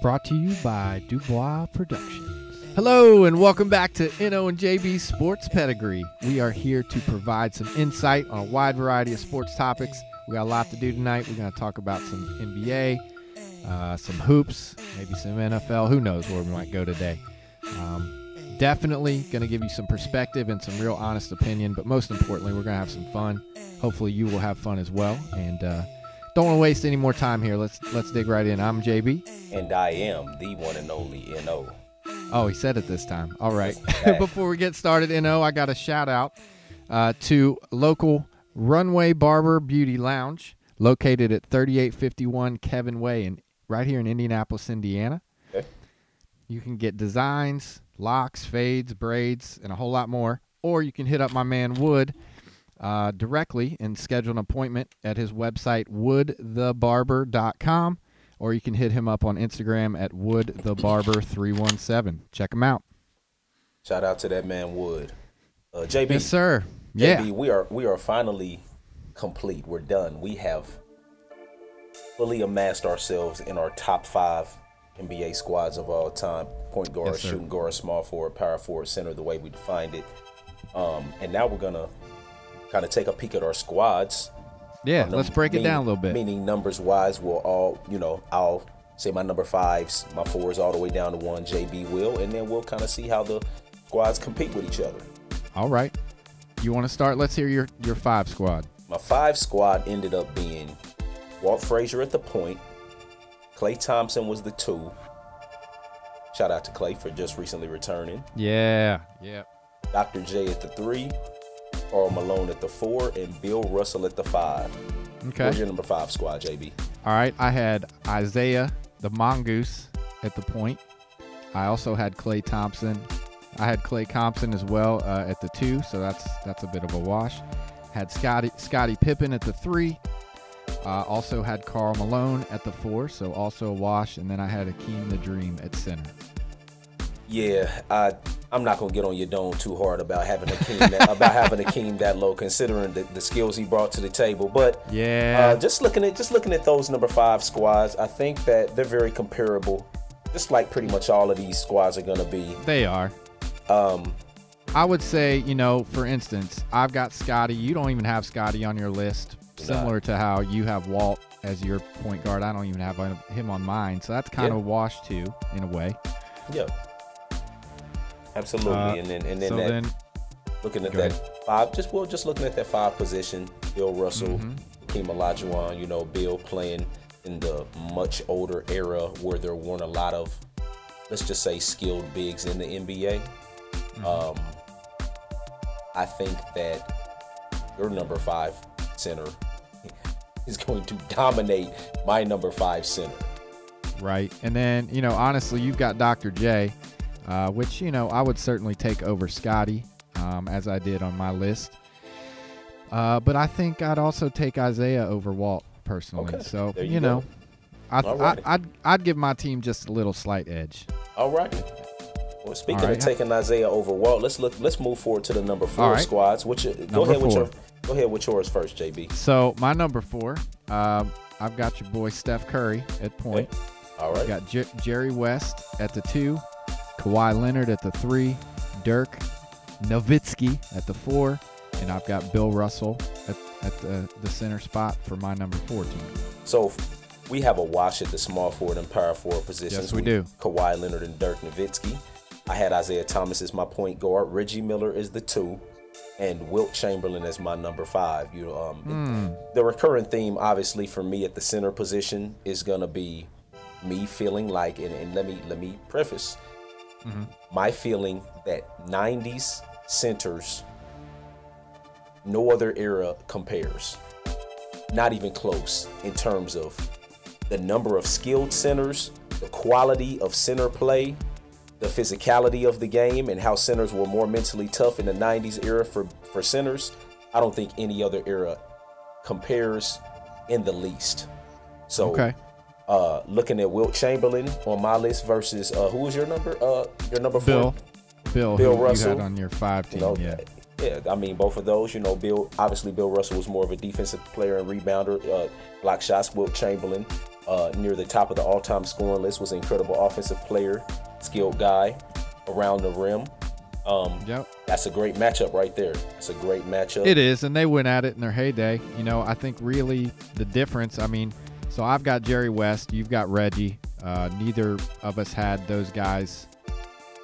brought to you by Dubois Productions. Hello and welcome back to Eno and JB's Sports Pedigree. We are here to provide some insight on a wide variety of sports topics. We got a lot to do tonight. We're going to talk about some NBA, some hoops, maybe some NFL. Who knows where we might go today. Definitely going to give you some perspective and some real honest opinion, but most importantly, we're going to have some fun. Hopefully you will have fun as well, and don't want to waste any more time here. Let's dig right in. I'm JB. And I am the one and only N.O. Oh, he said it this time. All right. Before we get started, N.O., I got a shout-out to local Runway Barber Beauty Lounge, located at 3851 Kevin Way, right here in Indianapolis, Indiana. Okay. You can get designs, locks, fades, braids, and a whole lot more. Or you can hit up my man Wood directly and schedule an appointment at his website, woodthebarber.com. Or you can hit him up on Instagram at woodthebarber317. Check him out. Shout out to that man Wood. JB. Yes, sir. Yeah. JB, we are finally complete. We're done. We have fully amassed ourselves in our top five NBA squads of all time. Point guard, yes, shooting guard, small forward, power forward, center, the way we defined it. And now we're going to kind of take a peek at our squads. Yeah, let's break it down a little bit. Meaning numbers-wise, we'll all, I'll say my number fives, my fours all the way down to one, JB will, and then we'll kind of see how the squads compete with each other. All right. You want to start? Let's hear your five squad. My five squad ended up being Walt Frazier at the point. Klay Thompson was the two. Shout out to Klay for just recently returning. Yeah. Dr. J at the three, Carl Malone at the four, and Bill Russell at the five. Okay. Who's your number five squad, JB? All right, I had Isiah the Mongoose at the point. I also had Klay Thompson. I had Klay Thompson as well at the two, so that's a bit of a wash. Had Scottie Pippen at the three. Also had Carl Malone at the four, so also a wash. And then I had Hakeem the Dream at center. Yeah, I'm not gonna get on your dome too hard about having Hakeem that low, considering the skills he brought to the table. But yeah, just looking at those number five squads, I think that they're very comparable. Just like pretty much all of these squads are gonna be. They are. I would say, for instance, I've got Scottie. You don't even have Scottie on your list. Similar to how you have Walt as your point guard. I don't even have him on mine. So that's kind of washed too, in a way. Yeah. Absolutely. Looking at that five position, Bill Russell, Hakeem Olajuwon, Bill playing in the much older era where there weren't a lot of, let's just say, skilled bigs in the NBA. I think that your number five center is going to dominate my number five center. Right. And then, honestly, you've got Dr. J, which, I would certainly take over Scottie, as I did on my list. But I think I'd also take Isiah over Walt personally. Okay. So, I'd give my team just a little slight edge. All right. Well, speaking of taking Isiah over Walt, let's move forward to the number four squads. Go ahead with yours first, JB. So my number four, I've got your boy Steph Curry at point. Okay. All right. I've got Jerry West at the two, Kawhi Leonard at the three, Dirk Nowitzki at the four, and I've got Bill Russell at the center spot for my number 14. So we have a wash at the small forward and power forward positions. Yes, we do. Kawhi Leonard and Dirk Nowitzki. I had Isiah Thomas as my point guard. Reggie Miller is the two. And Wilt Chamberlain as my number five. The recurrent theme, obviously, for me at the center position is gonna be me feeling like, and let me preface my feeling that 90s centers, no other era compares, not even close in terms of the number of skilled centers, the quality of center play, the physicality of the game, and how centers were more mentally tough in the 90s era for centers. I don't think any other era compares in the least. So looking at Wilt Chamberlain on my list versus who was your number four? Bill Russell. You had on your five team, I mean, both of those, Bill Russell was more of a defensive player and rebounder, block shots. Wilt Chamberlain near the top of the all-time scoring list, was an incredible offensive player, skilled guy around the rim. Yep. That's a great matchup right there. It's a great matchup. It is, and they went at it in their heyday. You know, I think really the difference, I mean, so I've got Jerry West, you've got Reggie. Neither of us had those guys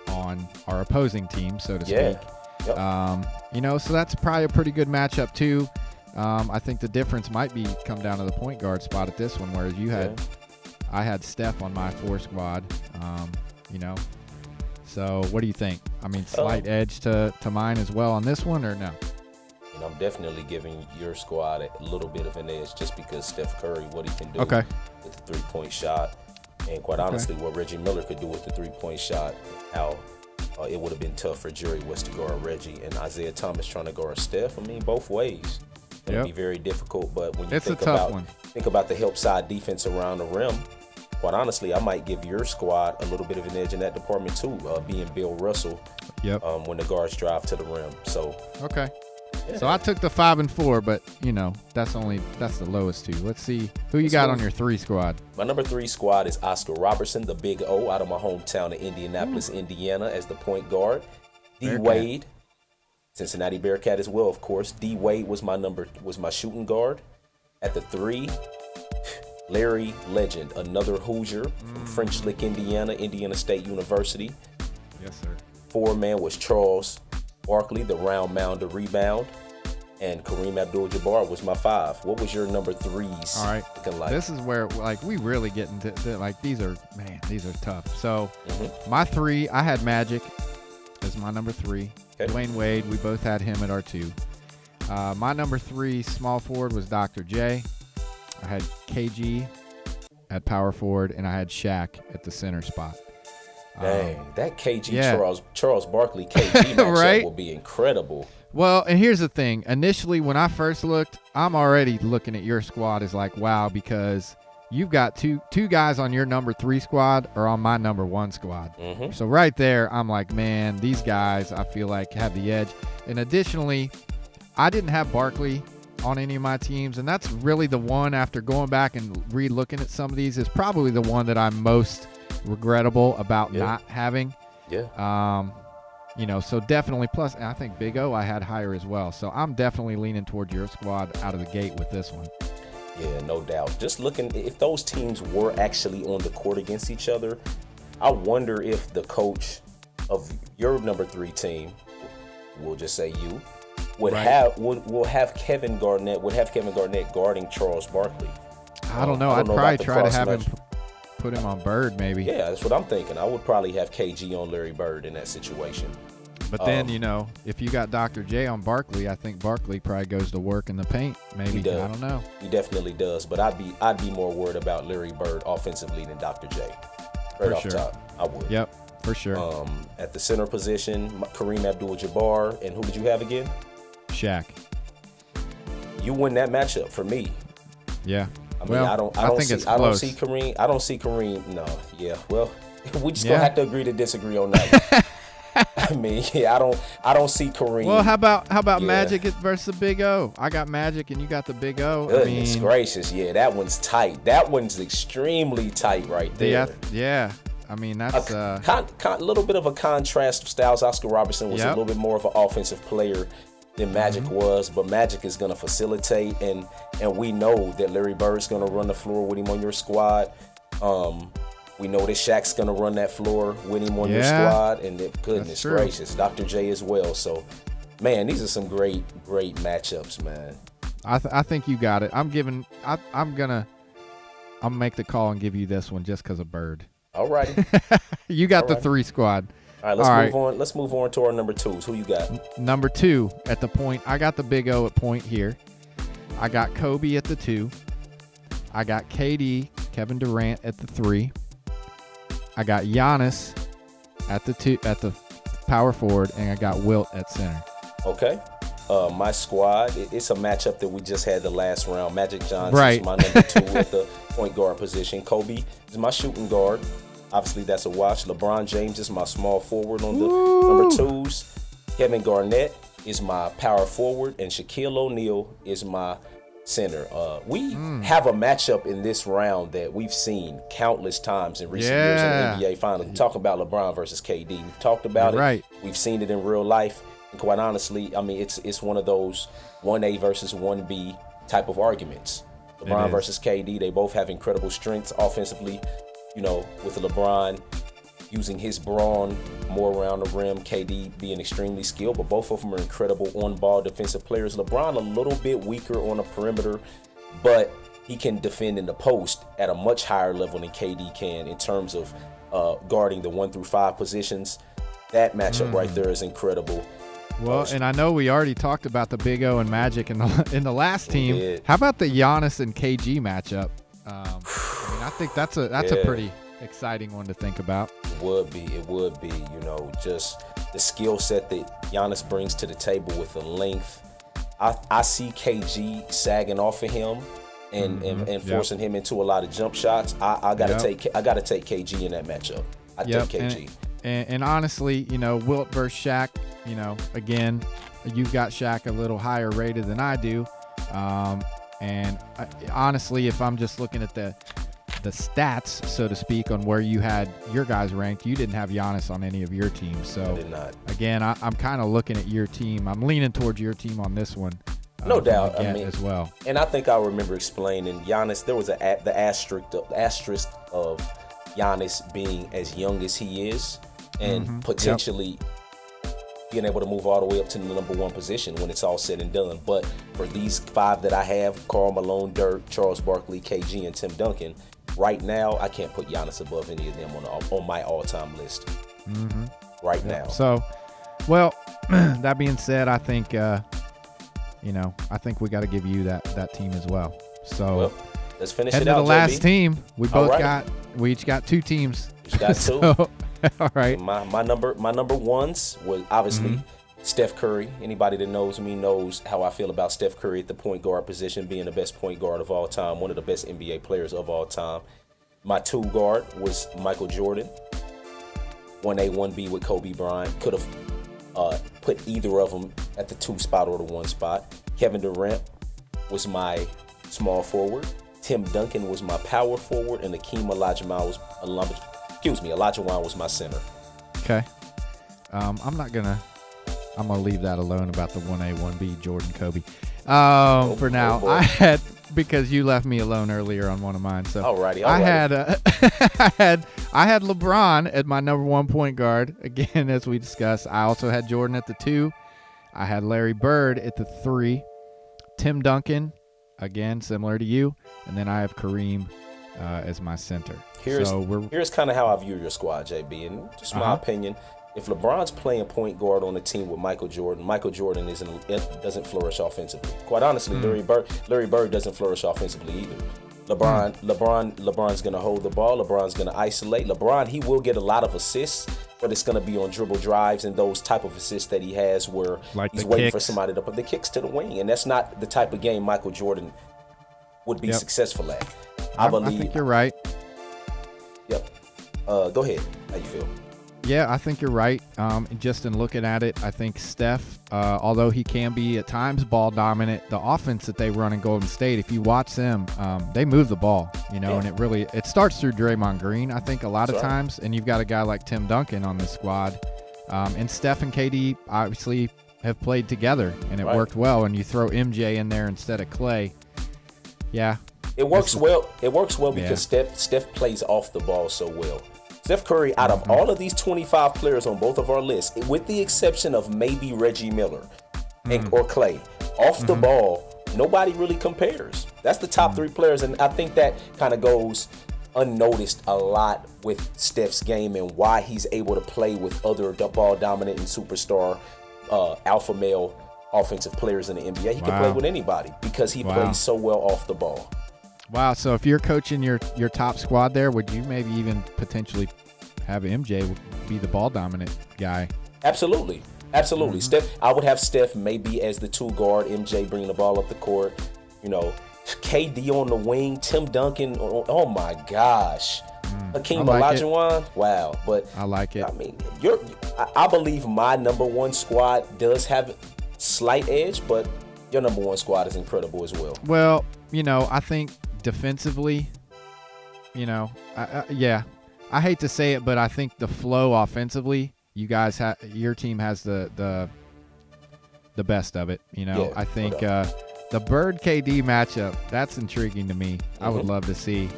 on our opposing team, so to speak. Yep. You know, so that's probably a pretty good matchup too. I think the difference might be come down to the point guard spot at this one, whereas you had, I had Steph on my four squad, you know. So what do you think? I mean, slight edge to mine as well on this one, or no? And I'm definitely giving your squad a little bit of an edge just because Steph Curry, what he can do with the three-point shot, and quite honestly, what Reggie Miller could do with the three-point shot, how it would have been tough for Jerry West to guard Reggie, and Isiah Thomas trying to guard Steph. I mean, both ways. It'd be very difficult, but when you think about the help side defense around the rim, quite honestly, I might give your squad a little bit of an edge in that department too, being Bill Russell when the guards drive to the rim. So so I took the 5 and 4, but you know, that's the lowest two. Let's see who you got on your 3 squad. My number 3 squad is Oscar Robertson, the Big O, out of my hometown of Indianapolis, Indiana, as the point guard. D Wade, Cincinnati Bearcat as well, of course. D Wade was my shooting guard. At the 3, Larry Legend, another Hoosier from French Lick, Indiana, Indiana State University. Yes, sir. 4 man was Charles Barkley, the round mound to rebound, and Kareem Abdul-Jabbar was my 5. What was your number 3s? All right, like? This is where like we really get into like these are tough. So my 3, I had Magic as my number 3. Dwyane Wade, we both had him at our 2. My number 3 small forward was Dr. J. I had KG at power forward, and I had Shaq at the center spot. Dang, that KG Charles Barkley KG matchup will be incredible. Well, and here's the thing. Initially, when I first looked, I'm already looking at your squad as like, wow, because you've got two guys on your number 3 squad or on my number 1 squad. So right there, I'm like, man, these guys, I feel like, have the edge. And additionally, I didn't have Barkley on any of my teams, and that's really the one, after going back and re-looking at some of these, is probably the one that I'm most regrettable about not having. You know, so definitely, plus and I think Big O I had higher as well, so I'm definitely leaning towards your squad out of the gate with this one. Yeah, no doubt. Just looking, if those teams were actually on the court against each other, I wonder if the coach of your number 3 team, we'll just say you, would have Kevin Garnett guarding Charles Barkley. I don't know. I'd probably try to have him put him on Bird, maybe. Yeah, that's what I'm thinking. I would probably have KG on Larry Bird in that situation. But then, you know, if you got Dr. J on Barkley, I think Barkley probably goes to work in the paint. Maybe, he does. I don't know. He definitely does. But I'd be more worried about Larry Bird offensively than Dr. J. Right off top, I would. Yep, for sure. At the center position, Kareem Abdul-Jabbar, and who did you have again? Shaq. You win that matchup for me. Yeah. I mean, well, I don't see Kareem. No, yeah. Well, we just gonna have to agree to disagree on that. I mean, yeah, I don't see Kareem. Well, how about Magic versus the Big O? I got Magic and you got the Big O. Goodness gracious, yeah, that one's tight. That one's extremely tight right there. Yeah. I mean, that's a little bit of a contrast of styles. Oscar Robertson was a little bit more of an offensive player than Magic was, but Magic is going to facilitate, and we know that Larry Bird's going to run the floor with him on your squad. We know that Shaq's going to run that floor with him on your squad, and goodness gracious, Dr. J as well. So, man, these are some great, great matchups, man. I think you got it. I'm gonna make the call and give you this one just because of Bird. All right. You got the 3 squad. All right, let's move on to our number 2s. Who you got? Number 2 at the point. I got the Big O at point here. I got Kobe at the 2. I got KD, Kevin Durant, at the 3. I got Giannis at the 2 at the power forward, and I got Wilt at center. Okay. My squad, it's a matchup that we just had the last round. Magic Johnson is my number 2 at the point guard position. Kobe is my shooting guard. Obviously, that's a watch. LeBron James is my small forward on the number 2s. Kevin Garnett is my power forward, and Shaquille O'Neal is my center. We have a matchup in this round that we've seen countless times in recent years in the NBA Finals. We're talking about LeBron versus KD. We've talked about it. We've seen it in real life. And quite honestly, I mean, it's one of those 1A versus 1B type of arguments. LeBron versus KD, they both have incredible strengths offensively. You know, with LeBron using his brawn more around the rim, KD being extremely skilled, but both of them are incredible on-ball defensive players. LeBron a little bit weaker on the perimeter, but he can defend in the post at a much higher level than KD can in terms of guarding the 1 through 5 positions. That matchup right there is incredible. Well, and I know we already talked about the Big O and Magic in the last team. How about the Giannis and KG matchup? I mean, I think that's a pretty exciting one to think about. It would be, you know, just the skill set that Giannis brings to the table with the length. I see KG sagging off of him and forcing him into a lot of jump shots. I gotta take KG in that matchup. I take KG. And honestly, you know, Wilt versus Shaq, you know, again, you've got Shaq a little higher rated than I do. Honestly, if I'm just looking at the stats, so to speak, on where you had your guys ranked, you didn't have Giannis on any of your teams. So, I did not. Again, I'm kind of looking at your team. I'm leaning towards your team on this one. No doubt. I mean, as well. And I think I remember explaining Giannis, there was the asterisk of Giannis being as young as he is and potentially being able to move all the way up to the number 1 position when it's all said and done. But for these 5 that I have, Carl Malone, Dirk, Charles Barkley, KG, and Tim Duncan, right now I can't put Giannis above any of them on my all-time list right now. So, well, that being said, I think, you know, I think we got to give you that team as well. So let's finish it out, to the last JB. team. We both each got 2 teams. Each got 2. So, all right. My number ones was obviously Steph Curry. Anybody that knows me knows how I feel about Steph Curry at the point guard position, being the best point guard of all time, one of the best NBA players of all time. My 2 guard was Michael Jordan. 1A, 1B with Kobe Bryant. Could have put either of them at the 2 spot or the 1 spot. Kevin Durant was my small forward. Tim Duncan was my power forward, and Hakeem Olajuwon was my center. Okay. I'm gonna leave that alone about the 1A, 1B, Jordan, Kobe. For now, because you left me alone earlier on one of mine. So alrighty. I had LeBron at my number 1 point guard. Again, as we discussed, I also had Jordan at the 2. I had Larry Bird at the 3. Tim Duncan, again, similar to you. And then I have Kareem as my center. Here's kind of how I view your squad, JB, and just my opinion. If LeBron's playing point guard on a team with Michael Jordan doesn't flourish offensively. Quite honestly, Larry Bird doesn't flourish offensively either. LeBron's going to hold the ball. LeBron's going to isolate. LeBron, he will get a lot of assists, but it's going to be on dribble drives and those type of assists that he has where he's waiting for somebody to put the kicks to the wing. And that's not the type of game Michael Jordan would be successful at. I believe. I think you're right. Yep. Go ahead. How you feel? Yeah, I think you're right. Just in looking at it, I think Steph, although he can be at times ball dominant, the offense that they run in Golden State, if you watch them, they move the ball, you know, and it starts through Draymond Green, I think, a lot of times. And you've got a guy like Tim Duncan on this squad. And Steph and KD obviously have played together, and it worked well. And you throw MJ in there instead of Klay. Yeah. It works well because Steph plays off the ball so well. Steph Curry, out of all of these 25 players on both of our lists, with the exception of maybe Reggie Miller or Klay, off the ball, nobody really compares. That's the top 3 players, and I think that kind of goes unnoticed a lot with Steph's game and why he's able to play with other ball-dominant and superstar alpha male offensive players in the NBA. He can play with anybody because he plays so well off the ball. Wow, so if you're coaching your top squad there, would you maybe even potentially have MJ be the ball-dominant guy? Absolutely. I would have Steph maybe as the 2 guard, MJ bringing the ball up the court, you know, KD on the wing, Tim Duncan, oh my gosh. Hakeem Olajuwon, wow. But I like it. I mean, I believe my number 1 squad does have a slight edge, but your number one squad is incredible as well. Well, you know, I think defensively, you know, I hate to say it, but I think the flow offensively, you guys have, your team has the best of it. You know, yeah, I think the Bird KD matchup, that's intriguing to me. Mm-hmm. I would love to see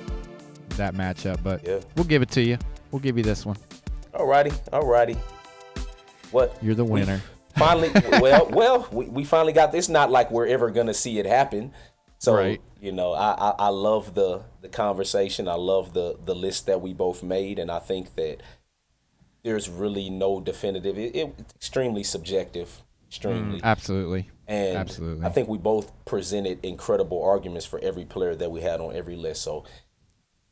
that matchup, but yeah, we'll give it to you. We'll give you this one. All righty. What? You're the winner. Finally, we finally got this. It's not like we're ever going to see it happen. So, right, you know, I love the conversation. I love the list that we both made. And I think that there's really no definitive. It's extremely subjective. Extremely. Absolutely. And absolutely, I think we both presented incredible arguments for every player that we had on every list. So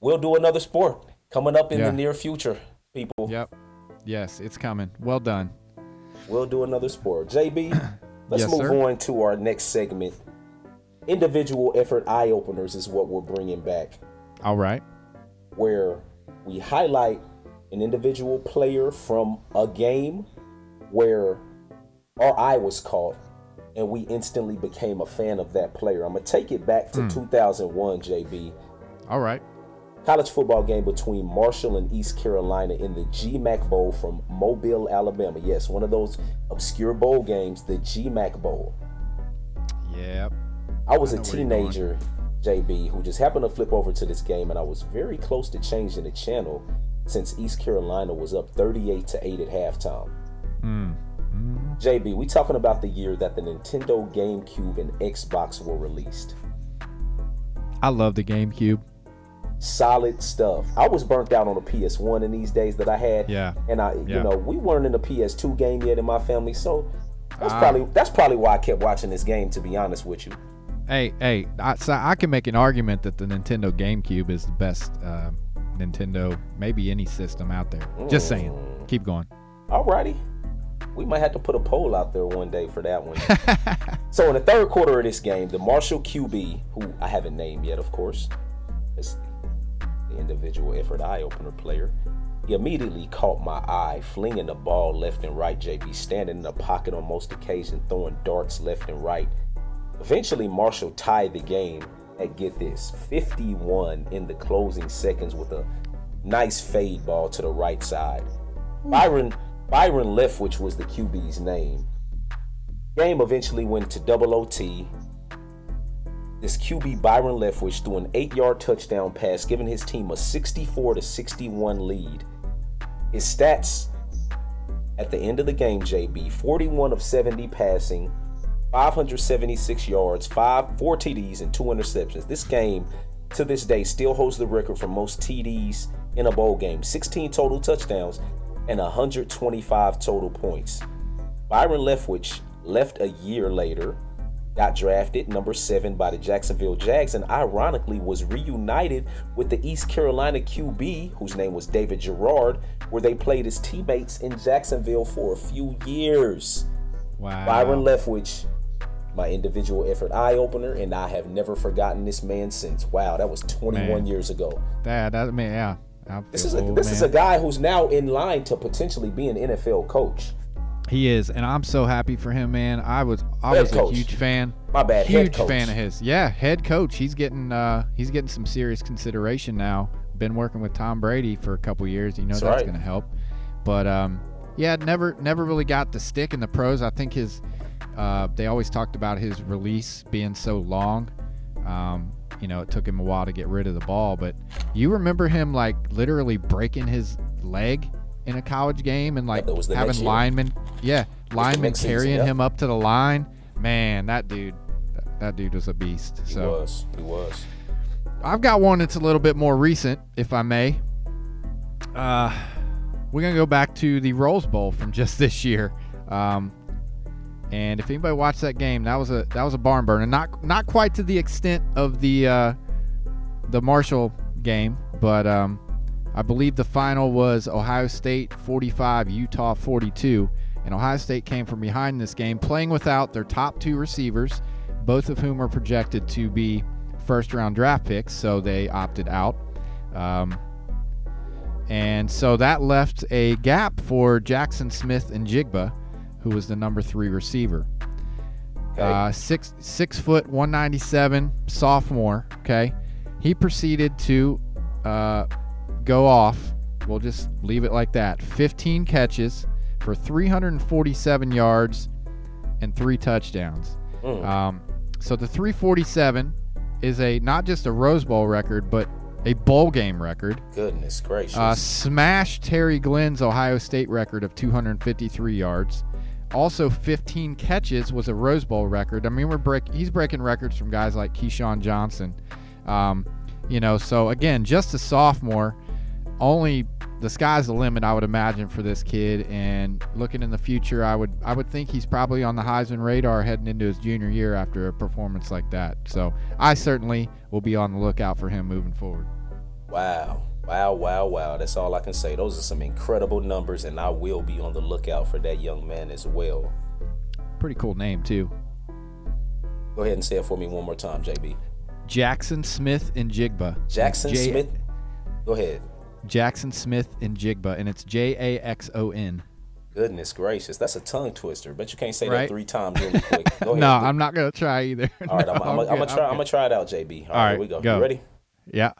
we'll do another sport coming up in the near future, people. Yep. Yes, it's coming. Well done. We'll do another sport. JB, let's move on to our next segment. Individual effort eye-openers is what we're bringing back. All right. Where we highlight an individual player from a game where our eye was caught and we instantly became a fan of that player. I'm going to take it back to 2001, JB. All right. College football game between Marshall and East Carolina in the GMAC Bowl from Mobile, Alabama. Yes, one of those obscure bowl games, the GMAC Bowl. Yep. I was a teenager, JB, who just happened to flip over to this game, and I was very close to changing the channel since East Carolina was up 38-8 at halftime. JB, we talking about the year that the Nintendo, GameCube, and Xbox were released. I love the GameCube. Solid stuff. I was burnt out on a PS1 in these days that I had. Yeah. And you know, we weren't in the PS2 game yet in my family, so that's probably why I kept watching this game, to be honest with you. Hey, I can make an argument that the Nintendo GameCube is the best Nintendo, maybe any system out there. Just saying. Keep going. Alrighty. We might have to put a poll out there one day for that one. So in the third quarter of this game, the Marshall QB, who I haven't named yet, of course, is individual effort eye-opener player. He immediately caught my eye, flinging the ball left and right, JB, standing in the pocket on most occasions, throwing darts left and right. Eventually, Marshall tied the game at, get this, 51 in the closing seconds with a nice fade ball to the right side. Byron Leftwich was the QB's name. Game eventually went to double OT. This QB, Byron Leftwich, threw an 8-yard touchdown pass, giving his team a 64-61 lead. His stats at the end of the game, JB, 41 of 70 passing, 576 yards, 4 TDs, and 2 interceptions. This game, to this day, still holds the record for most TDs in a bowl game, 16 total touchdowns, and 125 total points. Byron Leftwich left a year later, got drafted number 7 by the Jacksonville Jags, and ironically was reunited with the East Carolina QB, whose name was David Girard, where they played as teammates in Jacksonville for a few years. Wow. Byron Leftwich, my individual effort eye-opener, and I have never forgotten this man since. Wow, that was 21 years ago. This is a guy who's now in line to potentially be an NFL coach. He is, and I'm so happy for him, man. I was a huge fan. My bad, huge fan of his. Yeah, head coach. He's getting some serious consideration now. Been working with Tom Brady for a couple years. You know that's going to help. But yeah, never really got the stick in the pros. I think his they always talked about his release being so long. You know, it took him a while to get rid of the ball. But you remember him like literally breaking his leg in a college game and like having linemen carrying him up to the line. Man, that dude was a beast. So he was. I've got one that's a little bit more recent, if I may. We're gonna go back to the Rose Bowl from just this year. And if anybody watched that game, that was a barn burner. Not quite to the extent of the Marshall game, but I believe the final was Ohio State 45, Utah 42, and Ohio State came from behind this game, playing without their top 2 receivers, both of whom are projected to be first-round draft picks, so they opted out. And so that left a gap for Jaxon Smith-Njigba, who was the number 3 receiver. Okay. 6 foot 197 sophomore. Okay, he proceeded to go off. We'll just leave it like that. 15 catches for 347 yards and 3 touchdowns. Mm. So the 347 is a not just a Rose Bowl record, but a bowl game record. Goodness gracious. Smashed Terry Glenn's Ohio State record of 253 yards. Also, 15 catches was a Rose Bowl record. I mean, he's breaking records from guys like Keyshawn Johnson. You know, so again, just a sophomore. Only the sky's the limit, I would imagine, for this kid. And looking in the future, I would think he's probably on the Heisman radar heading into his junior year after a performance like that. So I certainly will be on the lookout for him moving forward. Wow. Wow, wow, wow. That's all I can say. Those are some incredible numbers, and I will be on the lookout for that young man as well. Pretty cool name, too. Go ahead and say it for me one more time, JB. Jaxon Smith-Njigba. Jaxon Smith? Go ahead. Jaxon Smith-Njigba, and it's Jaxon. Goodness gracious. That's a tongue twister. Bet you can't say that 3 times really quick. Go ahead. No, I'm not going to try either. All right, I'm going to try it out, JB. All right, here we go. You ready? Yeah.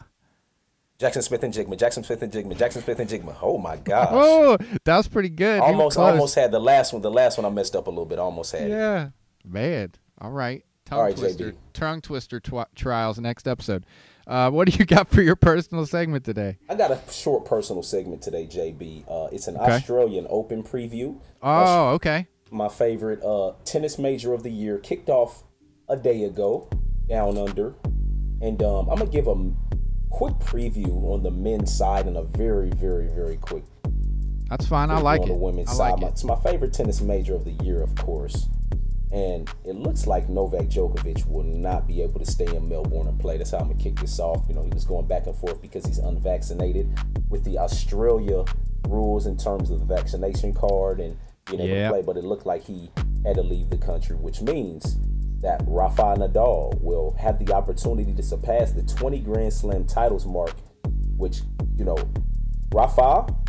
Jaxon Smith-Njigba, Jaxon Smith-Njigba, Jaxon Smith-Njigba. Oh my gosh! Oh, that was pretty good. Almost had the last one. The last one I messed up a little bit. Almost had it. Yeah, man. All right, tongue twister trials. Next episode. What do you got for your personal segment today? I got a short personal segment today, JB. It's an Australian Open preview. Oh, okay. My favorite tennis major of the year kicked off a day ago, down under, and I'm gonna give a quick preview on the men's side and a very, very, very quick. That's fine. I like it. On the women's side, it's my favorite tennis major of the year, of course. And it looks like Novak Djokovic will not be able to stay in Melbourne and play. That's how I'm gonna kick this off. You know, he was going back and forth because he's unvaccinated with the Australia rules in terms of the vaccination card and being able to play. But it looked like he had to leave the country, which means that Rafael Nadal will have the opportunity to surpass the 20 Grand Slam titles mark, which, you know, Rafael,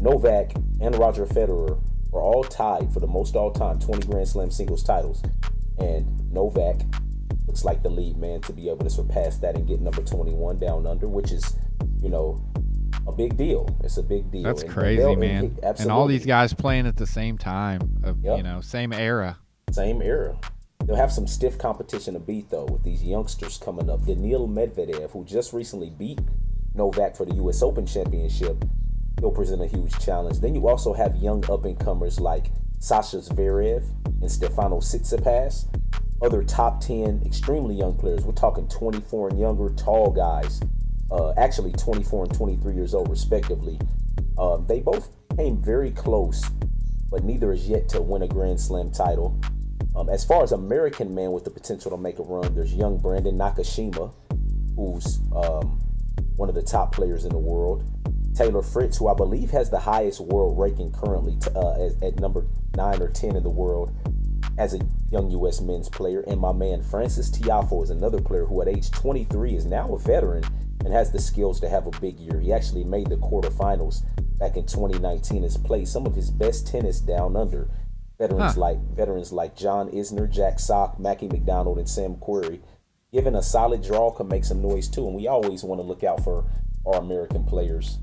Novak, and Roger Federer are all tied for the most all-time 20 Grand Slam singles titles. And Novak looks like the lead man to be able to surpass that and get number 21 down under, which is, you know, a big deal. It's a big deal. That's crazy, man. Absolutely. And all these guys playing at the same time, you know, same era. Same era. They'll have some stiff competition to beat, though, with these youngsters coming up. Daniil Medvedev, who just recently beat Novak for the U.S. Open Championship, he'll present a huge challenge. Then you also have young up-and-comers like Sasha Zverev and Stefano Tsitsipas, other top 10 extremely young players. We're talking 24 and younger, tall guys, actually 24 and 23 years old, respectively. They both came very close, but neither is yet to win a Grand Slam title. As far as American man with the potential to make a run, there's young Brandon Nakashima, who's one of the top players in the world. Taylor Fritz, who I believe has the highest world ranking currently at number 9 or 10 in the world as a young U.S. men's player. And my man Francis Tiafoe is another player who at age 23 is now a veteran and has the skills to have a big year. He actually made the quarterfinals back in 2019 and has played some of his best tennis down under. Veterans like John Isner, Jack Sock, Mackie McDonald, and Sam Querrey, given a solid draw, can make some noise too. And we always want to look out for our American players.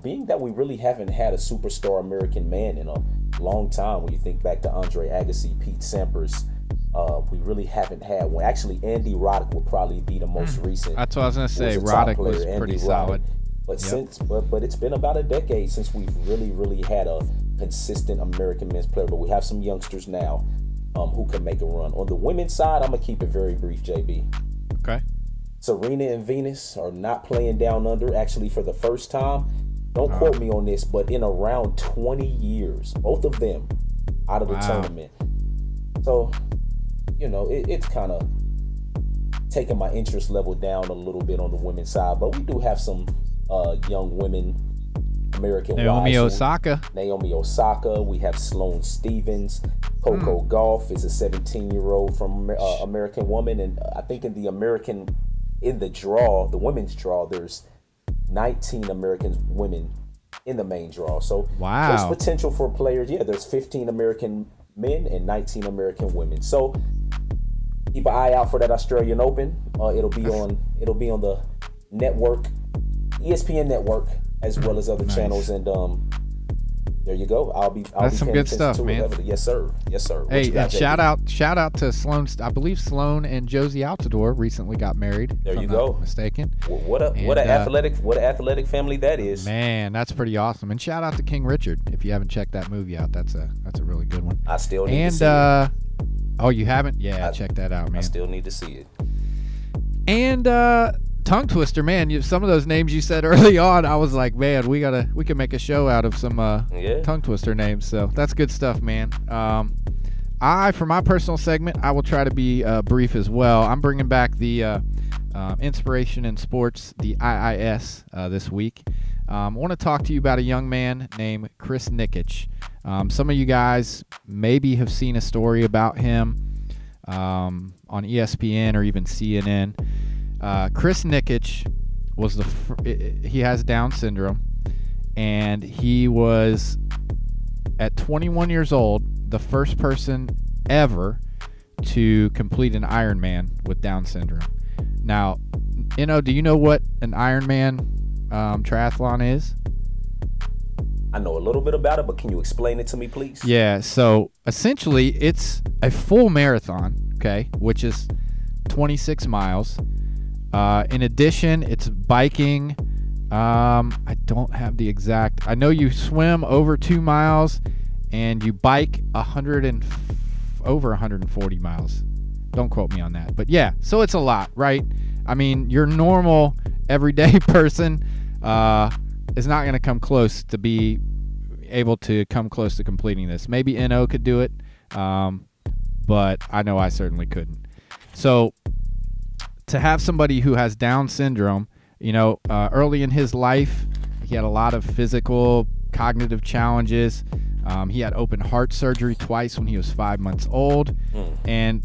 Being that we really haven't had a superstar American man in a long time, when you think back to Andre Agassi, Pete Sampras, we really haven't had one. Actually, Andy Roddick would probably be the most recent. That's what I was going to say. Roddick was pretty solid. But it's been about a decade since we've really had a consistent American men's player. But we have some youngsters now who can make a run. On the women's side, I'm gonna keep it very brief, JB. Okay. Serena and Venus are not playing down under, actually for the first time. Don't quote me on this, but in around 20 years, both of them out of the tournament. So, you know, it's kind of taking my interest level down a little bit on the women's side, but we do have some young women, American Naomi Osaka. We have Sloane Stephens. Coco Gauff is a 17-year-old from American woman, and I think in the American the women's draw, there's 19 American women in the main draw. So there's potential for players. Yeah, there's 15 American men and 19 American women. So Keep an eye out for that Australian Open. It'll be on the network, ESPN network, as well as other channels. And there you go. That's some good stuff, man. Yes, sir. Yes, sir. Hey, and shout out to Sloane. I believe Sloane and Josie Altidore recently got married. There you go. If I'm not mistaken. Well, what an athletic family that is. Man, that's pretty awesome. And shout out to King Richard. If you haven't checked that movie out, that's a really good one. I still need to see it. Oh, you haven't? Yeah, check that out, man. I still need to see it. And tongue twister, man. Some of those names you said early on, I was like, man, we can make a show out of some tongue twister names. So that's good stuff, man. For my personal segment, I will try to be brief as well. I'm bringing back the Inspiration in Sports, the IIS, this week. I want to talk to you about a young man named Chris Nikic. Some of you guys maybe have seen a story about him on ESPN or even CNN. Chris Nikic was he has Down syndrome, and he was, at 21 years old, the first person ever to complete an Ironman with Down syndrome. Now, do you know what an Ironman triathlon is? I know a little bit about it, but can you explain it to me, please? Yeah, so essentially it's a full marathon, okay, which is 26 miles. In addition, it's biking. I don't have the exact. I know you swim over 2 miles and you bike over 140 miles. Don't quote me on that. But yeah, so it's a lot, right? I mean, your normal everyday person is not going to come close to completing this. Maybe NO could do it, but I know I certainly couldn't. So to have somebody who has Down syndrome, early in his life, he had a lot of physical, cognitive challenges. He had open heart surgery twice when he was 5 months old. And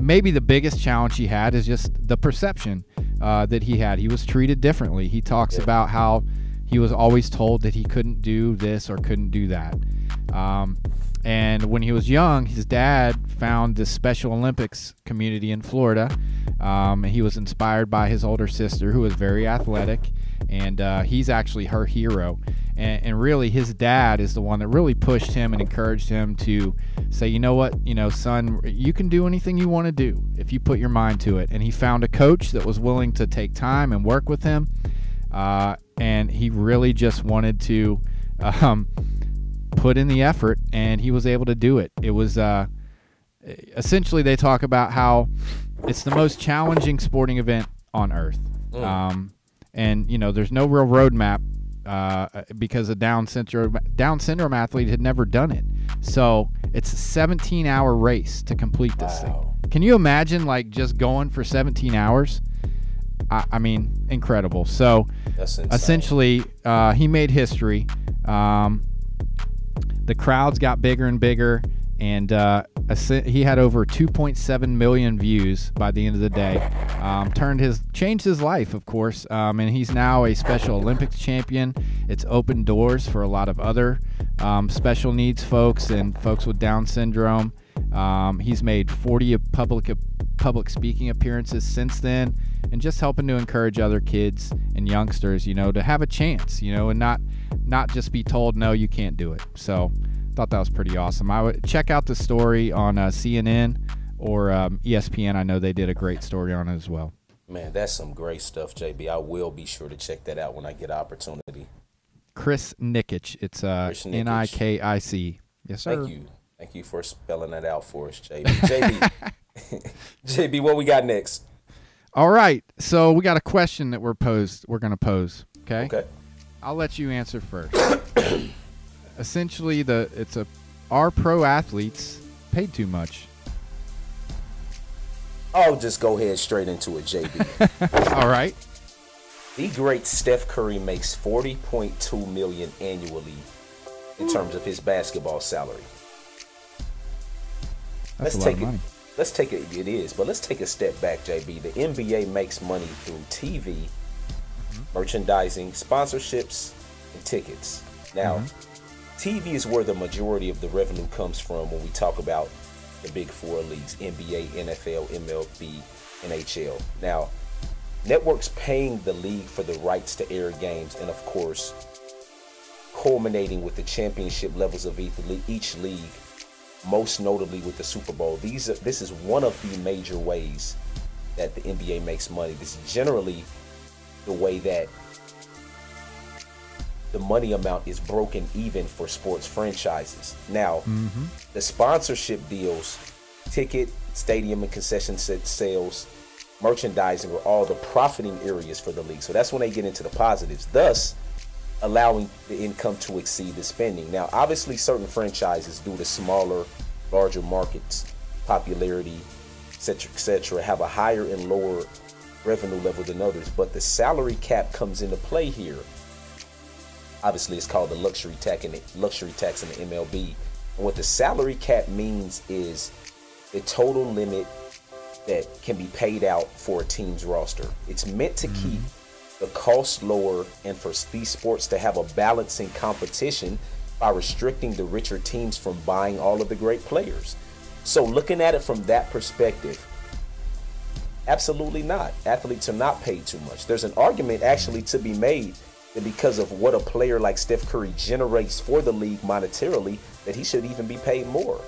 maybe the biggest challenge he had is just the perception that he had. He was treated differently. He talks about how he was always told that he couldn't do this or couldn't do that. And when he was young, his dad found this Special Olympics community in Florida. And he was inspired by his older sister, who was very athletic. And he's actually her hero. And really, his dad is the one that really pushed him and encouraged him to say, you know what, son, you can do anything you want to do if you put your mind to it. And he found a coach that was willing to take time and work with him. And he really just wanted to put in the effort, and he was able to do it. It was essentially, they talk about how it's the most challenging sporting event on earth. And, there's no real roadmap because a Down syndrome athlete had never done it. So it's a 17-hour race to complete this thing. Can you imagine, just going for 17 hours? I mean, incredible. So essentially, he made history. The crowds got bigger and bigger, and he had over 2.7 million views by the end of the day. Changed his life, of course, and he's now a Special Olympics champion. It's opened doors for a lot of other special needs folks and folks with Down syndrome. He's made 40 public speaking appearances since then, and just helping to encourage other kids and youngsters, to have a chance, and not just be told, no, you can't do it. So thought that was pretty awesome. I would check out the story on CNN or ESPN. I know they did a great story on it as well. Man, that's some great stuff, JB. I will be sure to check that out when I get opportunity. Chris Nikic. It's N-I-K-I-C. Yes, sir. Thank you. Thank you for spelling that out for us, JB. JB, what we got next? All right. So we got a question that we're going to pose. Okay. Okay. I'll let you answer first. Essentially, are pro athletes paid too much? I'll just go ahead straight into it, JB. All right. The great Steph Curry makes $40.2 million annually in terms of his basketball salary. That's a lot of money. It is, but let's take a step back, JB. The NBA makes money through TV, merchandising, sponsorships, and tickets. Now, TV is where the majority of the revenue comes from when we talk about the big four leagues, NBA, NFL, MLB, NHL. Now, networks paying the league for the rights to air games, and of course, culminating with the championship levels of each league, most notably with the Super Bowl. This is one of the major ways that the NBA makes money. This is generally the way that the money amount is broken even for sports franchises. Now, the sponsorship deals, ticket, stadium and concession sales, merchandising were all the profiting areas for the league. So that's when they get into the positives, thus allowing the income to exceed the spending. Now, obviously, certain franchises, due to smaller, larger markets, popularity, et cetera, have a higher and lower revenue level than others. But the salary cap comes into play here. Obviously, it's called the luxury tax in the MLB. And what the salary cap means is the total limit that can be paid out for a team's roster. It's meant to keep the cost lower and for these sports to have a balancing competition by restricting the richer teams from buying all of the great players. So looking at it from that perspective, absolutely not. Athletes are not paid too much. There's an argument actually to be made that because of what a player like Steph Curry generates for the league monetarily, that he should even be paid more.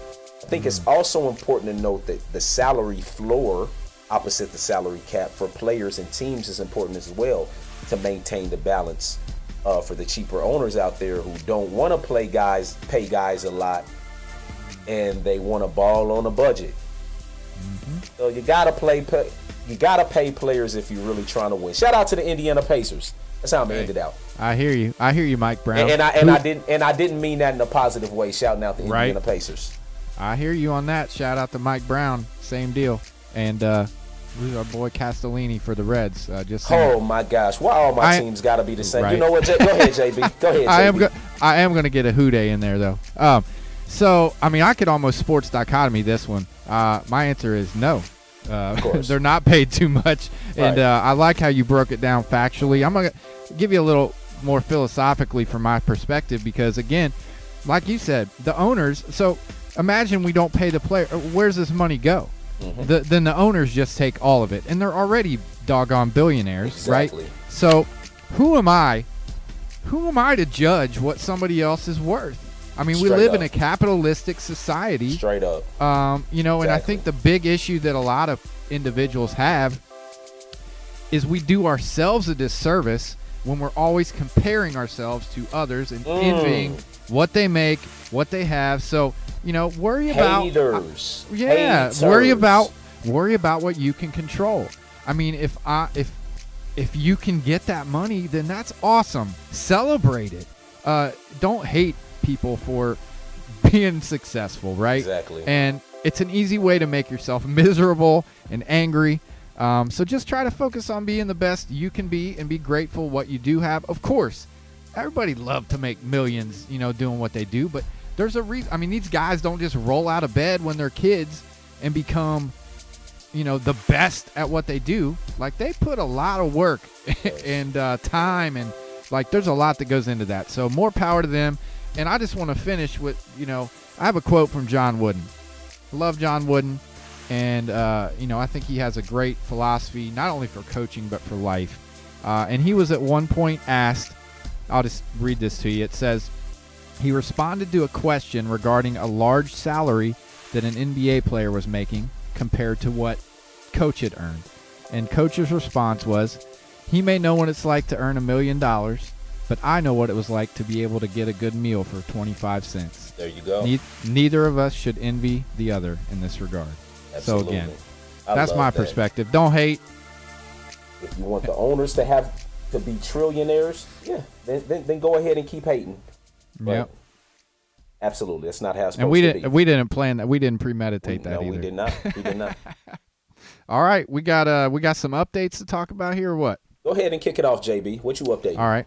I think it's also important to note that the salary floor opposite the salary cap for players and teams is important as well to maintain the balance for the cheaper owners out there who don't want to pay guys a lot, and they want to ball on a budget. So you gotta pay players if you're really trying to win. Shout out to the Indiana Pacers. That's how I'm gonna end it out. I hear you, Mike Brown. And I didn't mean that in a positive way. Shouting out the Indiana Pacers. I hear you on that. Shout out to Mike Brown. Same deal. And who's our boy Castellini for the Reds? Just saying. Oh my gosh, why all my teams got to be the same? Right. You know what? Go ahead, JB. Go ahead. JB. I am going to get a Hoo Day in there though. So I mean, I could almost sports dichotomy this one. My answer is no. Of course, they're not paid too much, and I like how you broke it down factually. I'm going to give you a little more philosophically from my perspective because again, like you said, the owners. So imagine we don't pay the player. Where's this money go? Then the owners just take all of it, and they're already doggone billionaires, right? So, who am I to judge what somebody else is worth? I mean, we live in a capitalistic society, straight up. You know, and I think the big issue that a lot of individuals have is we do ourselves a disservice when we're always comparing ourselves to others and envying what they make, what they have. So, you know, worry about what you can control. I mean, if you can get that money, then that's awesome. Celebrate it. Don't hate people for being successful, right? Exactly. And it's an easy way to make yourself miserable and angry. So just try to focus on being the best you can be and be grateful what you do have. Of course, everybody loves to make millions, you know, doing what they do, but there's a reason. I mean, these guys don't just roll out of bed when they're kids and become, you know, the best at what they do. Like, they put a lot of work and time, and like, there's a lot that goes into that. So more power to them. And I just want to finish with, you know, I have a quote from John Wooden. Love John Wooden. And, you know, I think he has a great philosophy, not only for coaching, but for life. And he was at one point asked, I'll just read this to you. It says, he responded to a question regarding a large salary that an NBA player was making compared to what coach had earned. And coach's response was, he may know what it's like to earn $1 million, but I know what it was like to be able to get a good meal for 25 cents. There you go. Neither of us should envy the other in this regard. Absolutely. So again, that's my perspective. Don't hate. If you want the owners to have to be trillionaires, yeah, then go ahead and keep hating. Yeah, absolutely. That's not how it's supposed to be. We didn't plan that. We didn't premeditate that either. No, we did not. We did not. All right, we got some updates to talk about here, or what? Go ahead and kick it off, JB. What you updating? All right.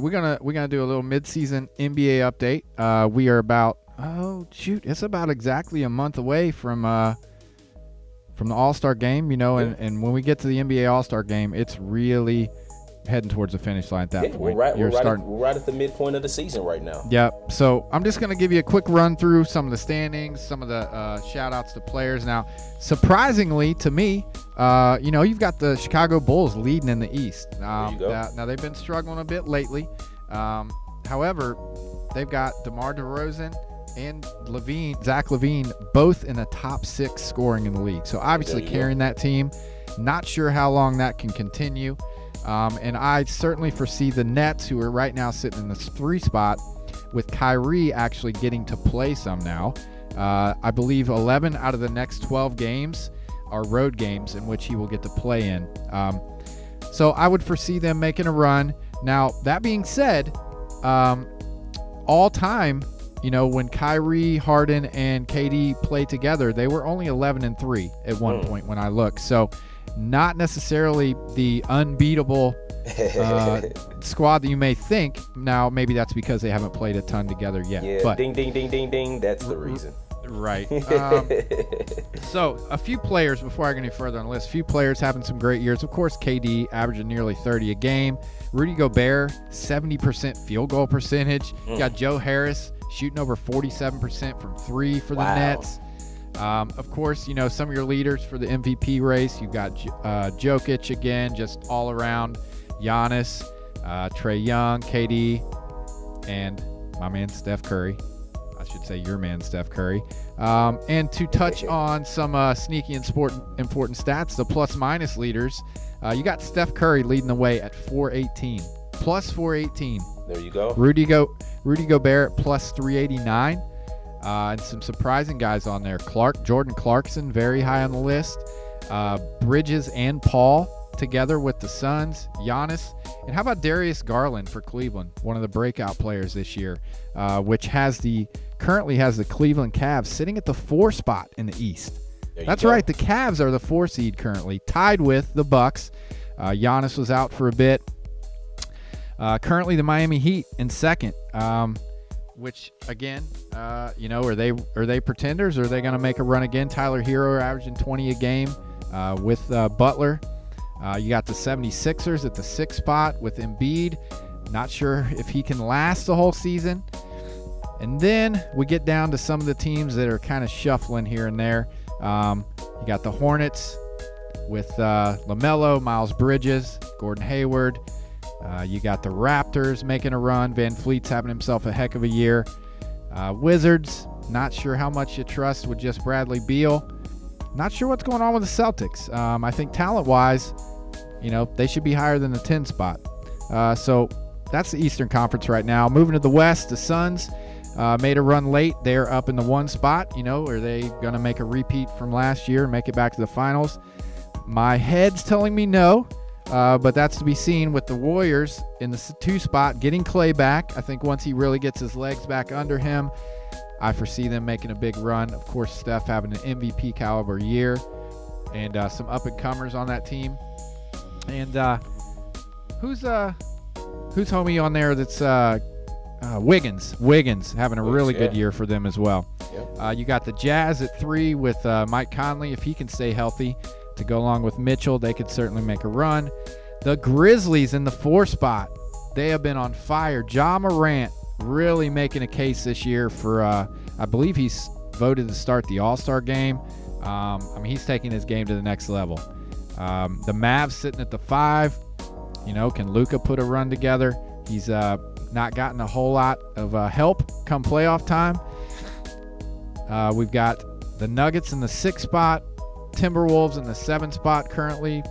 We're gonna do a little midseason NBA update. We are about it's about exactly a month away from the All-Star game. You know, and when we get to the NBA All-Star game, it's really heading towards the finish line at that point. We're right at the midpoint of the season right now. Yep. So I'm just going to give you a quick run through some of the standings, some of the shout-outs to players. Now, surprisingly to me, you know, you've got the Chicago Bulls leading in the East. Now, they've been struggling a bit lately. However, they've got DeMar DeRozan and Zach LaVine, both in the top six scoring in the league. So obviously carrying that team. Not sure how long that can continue. And I certainly foresee the Nets, who are right now sitting in the 3 spot, with Kyrie actually getting to play some now. I believe 11 out of the next 12 games are road games in which he will get to play in. So I would foresee them making a run. Now, that being said, all time, you know, when Kyrie, Harden, and KD play together, they were only 11-3 at one point when I looked. So not necessarily the unbeatable squad that you may think. Now, maybe that's because they haven't played a ton together yet. Yeah, but ding, that's the reason. Right. So a few players, before I go any further on the list, a few players having some great years. Of course, KD averaging nearly 30 a game. Rudy Gobert, 70% field goal percentage. You got Joe Harris shooting over 47% from 3 for the Nets. Of course, you know, some of your leaders for the MVP race. You've got Jokic again, just all around. Giannis, Trae Young, KD, and my man Steph Curry. I should say your man Steph Curry. And to touch on some sneaky and important stats, the plus-minus leaders, you got Steph Curry leading the way at .418. Plus .418. There you go. Rudy Gobert plus .389. And some surprising guys on there. Jordan Clarkson, very high on the list. Bridges and Paul together with the Suns. Giannis. And how about Darius Garland for Cleveland, one of the breakout players this year, which currently has the Cleveland Cavs sitting at the 4 spot in the East. That's right. The Cavs are the 4 seed currently, tied with the Bucks. Giannis was out for a bit. Currently the Miami Heat in 2nd. Which again, you know, are they pretenders? Or are they going to make a run again? Tyler Hero averaging 20 a game with Butler. You got the 76ers at the 6th spot with Embiid. Not sure if he can last the whole season. And then we get down to some of the teams that are kind of shuffling here and there. You got the Hornets with LaMelo, Miles Bridges, Gordon Hayward. You got the Raptors making a run. Van Fleet's having himself a heck of a year. Wizards, not sure how much you trust with just Bradley Beal. Not sure what's going on with the Celtics. I think talent-wise, you know, they should be higher than the 10 spot. So that's the Eastern Conference right now. Moving to the West, the Suns made a run late. They're up in the 1 spot. You know, are they going to make a repeat from last year and make it back to the finals? My head's telling me no. But that's to be seen with the Warriors in the 2 spot, getting Klay back. I think once he really gets his legs back under him, I foresee them making a big run. Of course, Steph having an MVP caliber year and some up-and-comers on that team. And who's homie on there that's Wiggins. Wiggins having a really good year for them as well. Yep. You got the Jazz at 3 with Mike Conley, if he can stay healthy. To go along with Mitchell, they could certainly make a run. The Grizzlies in the 4 spot. They have been on fire. Ja Morant really making a case this year for, I believe he's voted to start the All-Star game. I mean, he's taking his game to the next level. The Mavs sitting at the 5. You know, can Luka put a run together? He's not gotten a whole lot of help come playoff time. We've got the Nuggets in the 6 spot. Timberwolves in the 7 spot currently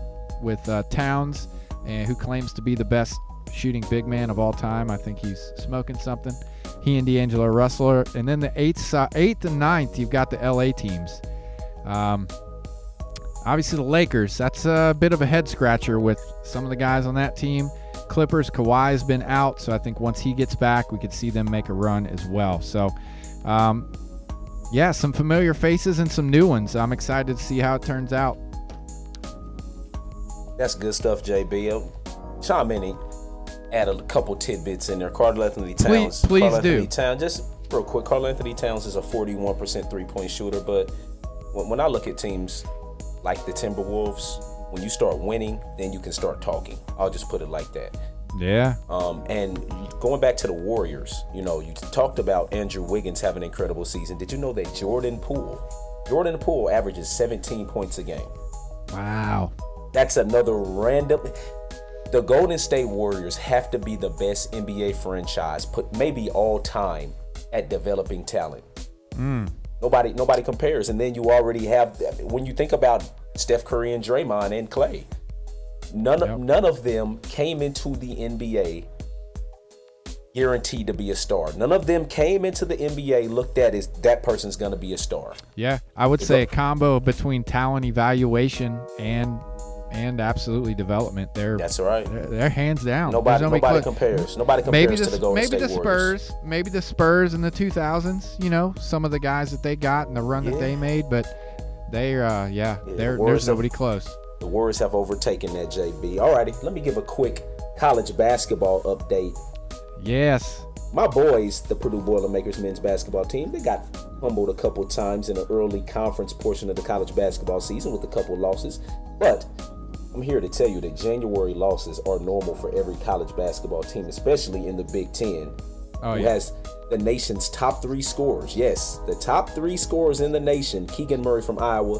with Towns, and who claims to be the best shooting big man of all time. I think he's smoking something. He and D'Angelo Russell are, and then the 8th and 9th, you've got the LA teams. Obviously the Lakers, that's a bit of a head scratcher with some of the guys on that team. Clippers, Kawhi's been out, so I think once he gets back, we could see them make a run as well. So yeah, some familiar faces and some new ones. I'm excited to see how it turns out. That's good stuff, JB. I'll chime in and add a couple tidbits in there. Karl-Anthony Towns, just real quick, Karl-Anthony Towns is a 41% three-point shooter, but when I look at teams like the Timberwolves, When you start winning, then you can start talking. I'll just put it like that. Yeah. And going back to the Warriors, you know, you talked about Andrew Wiggins having an incredible season. Did you know that Jordan Poole averages 17 points a game? Wow. That's another random. The Golden State Warriors have to be the best NBA franchise, maybe all time, at developing talent. Mm. Nobody compares. And then you already have, when you think about Steph Curry and Draymond and Klay, none of them came into the NBA guaranteed to be a star. None of them came into the NBA looked at as that person's going to be a star. Yeah, I would say a combo between talent evaluation and absolutely development. That's right. They're hands down. Nobody compares. Nobody compares to the Golden State Warriors. Maybe the Spurs in the 2000s, you know, some of the guys that they got and the run that they made, but there's nobody close. The Warriors have overtaken that, JB. All righty, let me give a quick college basketball update. Yes. My boys, the Purdue Boilermakers men's basketball team, they got humbled a couple times in the early conference portion of the college basketball season with a couple losses. But I'm here to tell you that January losses are normal for every college basketball team, especially in the Big Ten, who has the nation's top three scorers. Yes, the top three scorers in the nation, Keegan Murray from Iowa,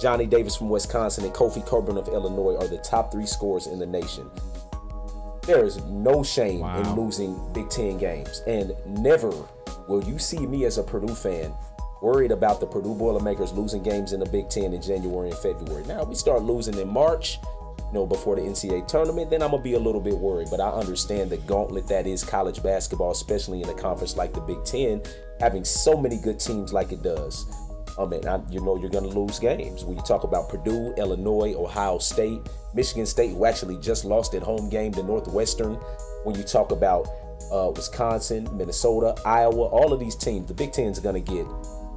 Johnny Davis from Wisconsin, and Kofi Coburn of Illinois are the top three scorers in the nation. There is no shame in losing Big Ten games, and never will you see me as a Purdue fan worried about the Purdue Boilermakers losing games in the Big Ten in January and February. Now, if we start losing in March, before the NCAA tournament, then I'm going to be a little bit worried. But I understand the gauntlet that is college basketball, especially in a conference like the Big Ten, having so many good teams like it does. You're going to lose games. When you talk about Purdue, Illinois, Ohio State, Michigan State, who actually just lost at home game to Northwestern. When you talk about Wisconsin, Minnesota, Iowa, all of these teams, the Big Ten's going to get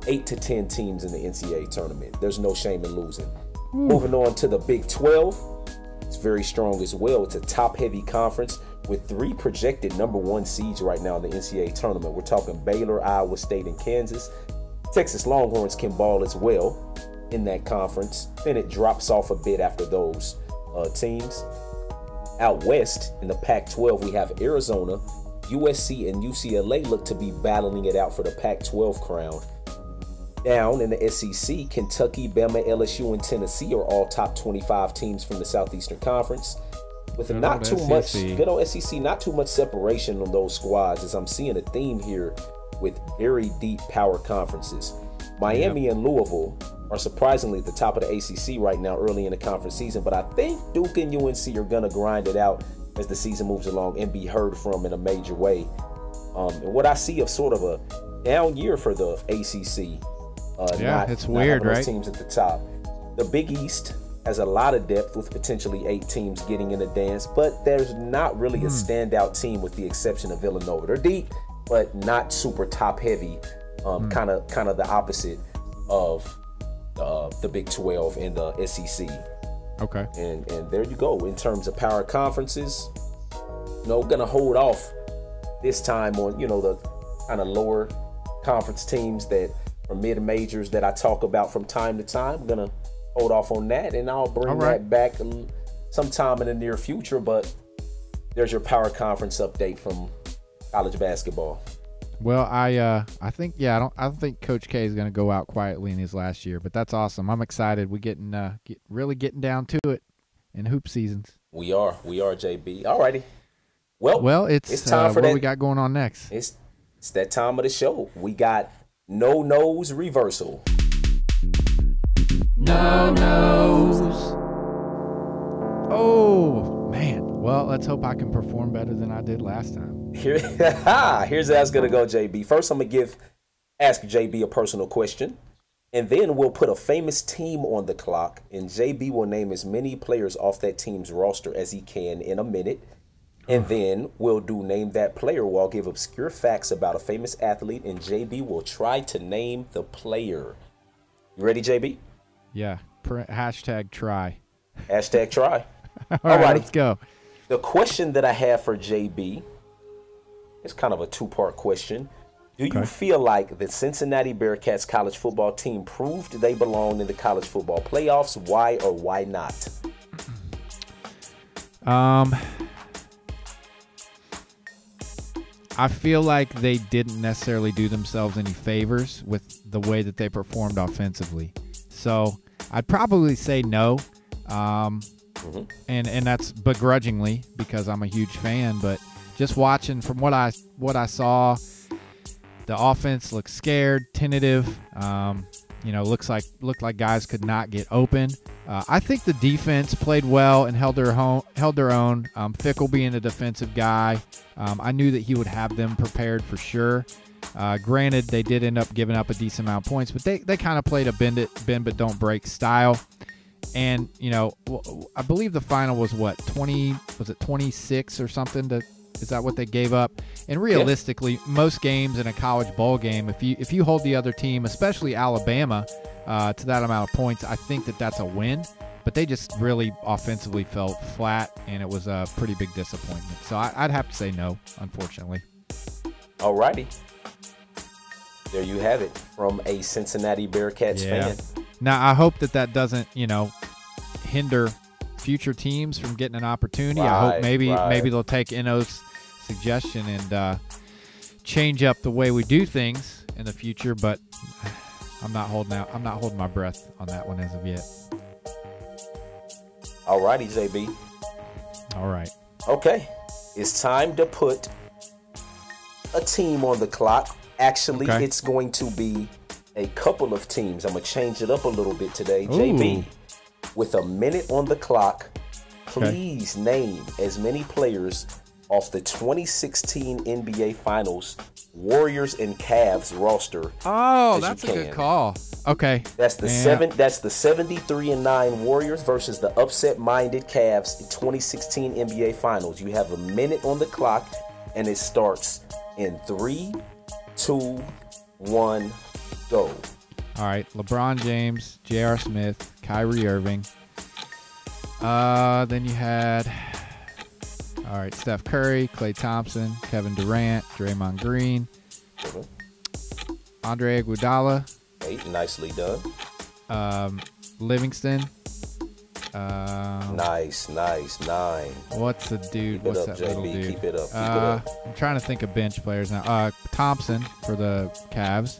8 to 10 teams in the NCAA tournament. There's no shame in losing. Moving on to the Big 12, it's very strong as well. It's a top-heavy conference with 3 projected number 1 seeds right now in the NCAA tournament. We're talking Baylor, Iowa State, and Kansas. Texas Longhorns can ball as well in that conference. Then it drops off a bit after those teams. Out west in the Pac-12, we have Arizona, USC, and UCLA look to be battling it out for the Pac-12 crown. Down in the SEC, Kentucky, Bama, LSU, and Tennessee are all top 25 teams from the Southeastern Conference. With not too much separation on those squads, as I'm seeing a theme here with very deep power conferences. Miami and Louisville are surprisingly at the top of the ACC right now early in the conference season, but I think Duke and UNC are going to grind it out as the season moves along and be heard from in a major way. And what I see of sort of a down year for the ACC. It's weird, right? Teams at the top. The Big East has a lot of depth with potentially 8 teams getting in the dance, but there's not really a standout team with the exception of Villanova. They're deep, but not super top heavy. Kind of the opposite of the Big 12 and the SEC. Okay. And there you go. In terms of power conferences, gonna hold off this time on the kind of lower conference teams that. Or mid-majors that I talk about from time to time. I'm going to hold off on that, and I'll bring that back sometime in the near future. But there's your power conference update from college basketball. Well, I think Coach K is going to go out quietly in his last year, but that's awesome. I'm excited. We're getting really getting down to it in hoop seasons. We are, JB. All righty. Well, it's time for what we got going on next. It's that time of the show. We got No Nose Reversal. No Nose. Oh, man. Well, let's hope I can perform better than I did last time. Here's how it's going to go, JB. First, I'm going to ask JB a personal question, and then we'll put a famous team on the clock, and JB will name as many players off that team's roster as he can in a minute. And then we'll do Name That Player, where I'll give obscure facts about a famous athlete, and JB will try to name the player. You ready, JB? Yeah. #try. #try. All right, let's go. The question that I have for JB is kind of a two-part question. Do you feel like the Cincinnati Bearcats college football team proved they belong in the college football playoffs? Why or why not? I feel like they didn't necessarily do themselves any favors with the way that they performed offensively. So I'd probably say no. And that's begrudgingly because I'm a huge fan, but just watching from what I saw, the offense looked scared, tentative. Looked like guys could not get open. I think the defense played well and held their own. Fickle being a defensive guy, I knew that he would have them prepared for sure. Granted, they did end up giving up a decent amount of points, but they kind of played a bend but don't break style. And I believe the final was what 20? Was it 26 or something? Is that what they gave up? And realistically, yeah. Most games in a college bowl game, if you hold the other team, especially Alabama, to that amount of points, I think that's a win. But they just really offensively fell flat, and it was a pretty big disappointment. So I'd have to say no, unfortunately. All righty. There you have it from a Cincinnati Bearcats fan. Now, I hope that doesn't, hinder future teams from getting an opportunity. Right, I hope maybe they'll take Eno's suggestion and change up the way we do things in the future, but I'm not holding my breath on that one as of yet. All righty, JB. All right. Okay. It's time to put a team on the clock. Actually, It's going to be a couple of teams. I'm going to change it up a little bit today. Ooh. JB, with a minute on the clock, please name as many players off the 2016 NBA Finals Warriors and Cavs roster. Oh, that's a good call. Okay. That's the 73-9 Warriors versus the upset-minded Cavs in 2016 NBA Finals. You have a minute on the clock, and it starts in 3, 2, 1, go. All right, LeBron James, J.R. Smith, Kyrie Irving. Then you had, all right, Steph Curry, Klay Thompson, Kevin Durant, Draymond Green, Andre Iguodala. Hey, nicely done. Livingston. Nice, 9. What's the dude? What's that little dude? Keep it up, keep it up. I'm trying to think of bench players now. Thompson for the Cavs.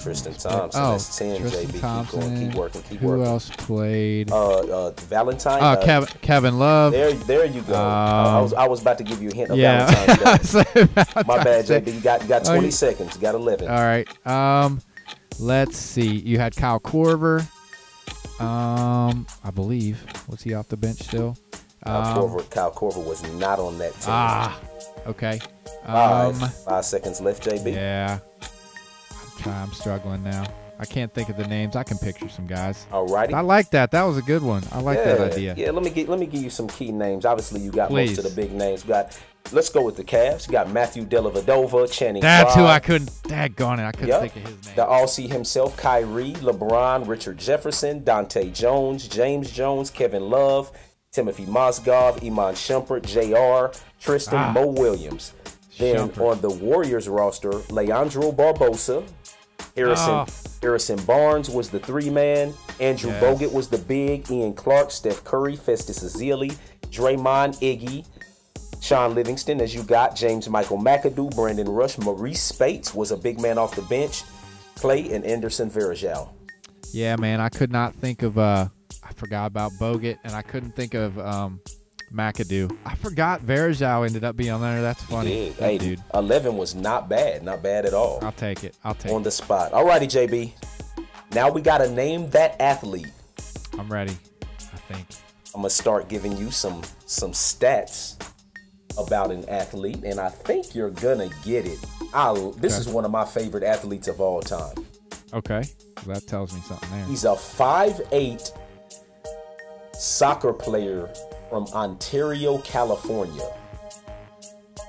Tristan Thompson. That's 10, Tristan JB. Thompson. Keep going. Keep working. Who else played? Valentine. Kevin Love. There you go. I was about to give you a hint of Valentine. My bad, JB. You got 20 seconds. You got 11. All right. Let's see. You had Kyle Korver. I believe. Was he off the bench still? Kyle Korver was not on that team. Okay. 5 seconds left, JB. Yeah. I'm struggling now. I can't think of the names. I can picture some guys. Alrighty. I like that. That was a good one. I like that idea. Yeah, let me give you some key names. Obviously, you got most of the big names. Let's go with the Cavs. You got Matthew Dellavedova, Channing Frye. That's who I couldn't. Daggone it, I couldn't think of his name. The Aussie himself, Kyrie, LeBron, Richard Jefferson, Dante Jones, James Jones, Kevin Love, Timothy Mozgov, Iman Shumpert, J.R., Tristan Mo Williams. Then on the Warriors roster, Leandro Barbosa, Harrison Barnes was the 3-man, Andrew Bogut was the big, Ian Clark, Steph Curry, Festus Ezeli, Draymond, Iggy, Sean Livingston, as you got, James Michael McAdoo, Brandon Rush, Maurice Spates was a big man off the bench, Clay, and Anderson Varejao. Yeah, man, I could not think of, I forgot about Bogut, and I couldn't think of McAdoo. I forgot Varejao ended up being on there. That's funny. Hey, dude. 11 was not bad. Not bad at all. I'll take it. On the spot. All righty, JB. Now we got to name that athlete. I'm ready, I think. I'm going to start giving you some stats about an athlete, and I think you're going to get it. This is one of my favorite athletes of all time. Okay. Well, that tells me something there. He's a 5'8" soccer player from Ontario, California.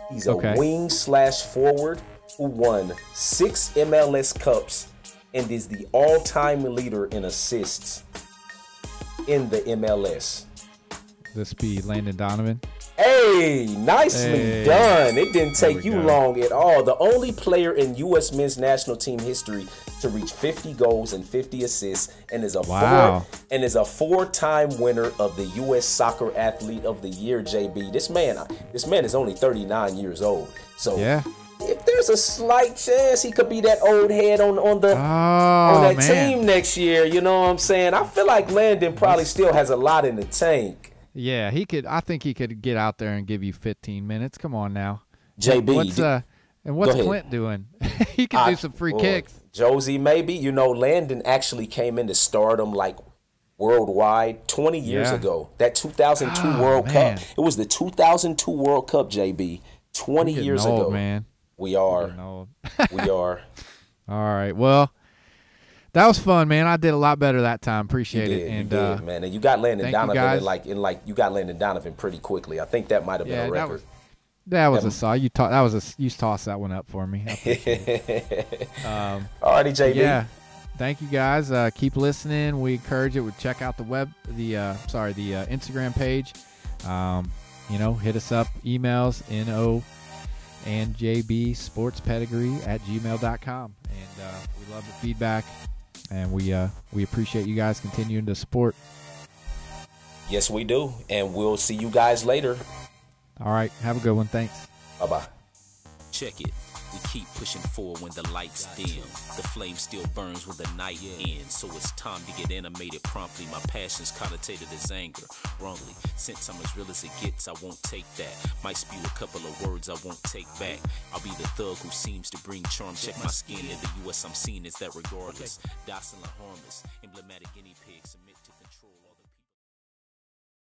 He's a wing/forward who won 6 MLS Cups and is the all-time leader in assists in the MLS. This be Landon Donovan? Hey, nicely done. It didn't take you long at all. The only player in U.S. men's national team history to reach 50 goals and 50 assists, and is a four-time winner of the U.S. Soccer Athlete of the Year, JB. This man is only 39 years old. So if there's a slight chance he could be that old head on that team next year, you know what I'm saying? I feel like Landon probably still has a lot in the tank. Yeah, he could. I think he could get out there and give you 15 minutes. Come on now, JB. What's Clint doing? He could do some free kicks. Josie, maybe. You know, Landon actually came into stardom like worldwide 20 years ago. That 2002 World Cup. It was the 2002 World Cup, JB. 20 years ago, man. We are. We are. All right. Well, that was fun, man. I did a lot better that time. Appreciate it. And you did, man. And you got Landon Donovan you got Landon Donovan pretty quickly. I think that might have been a record. You tossed that one up for me. Alrighty, JB. Yeah. Thank you guys. Keep listening. We encourage it. We check out the Instagram page. You know, hit us up. Emails, NOJBSportsPedigree@gmail.com. And we love the feedback, and we appreciate you guys continuing to support. Yes, we do. And we'll see you guys later. All right. Have a good one. Thanks. Bye-bye. Check it. We keep pushing forward when the light's dim. The flame still burns when the night ends. So it's time to get animated promptly. My passion's connotated as anger. Wrongly, since I'm as real as it gets, I won't take that. Might spew a couple of words I won't take back. I'll be the thug who seems to bring charm. Check my skin. In the U.S. I'm seen as that regardless. Docile and harmless. Emblematic guinea pigs.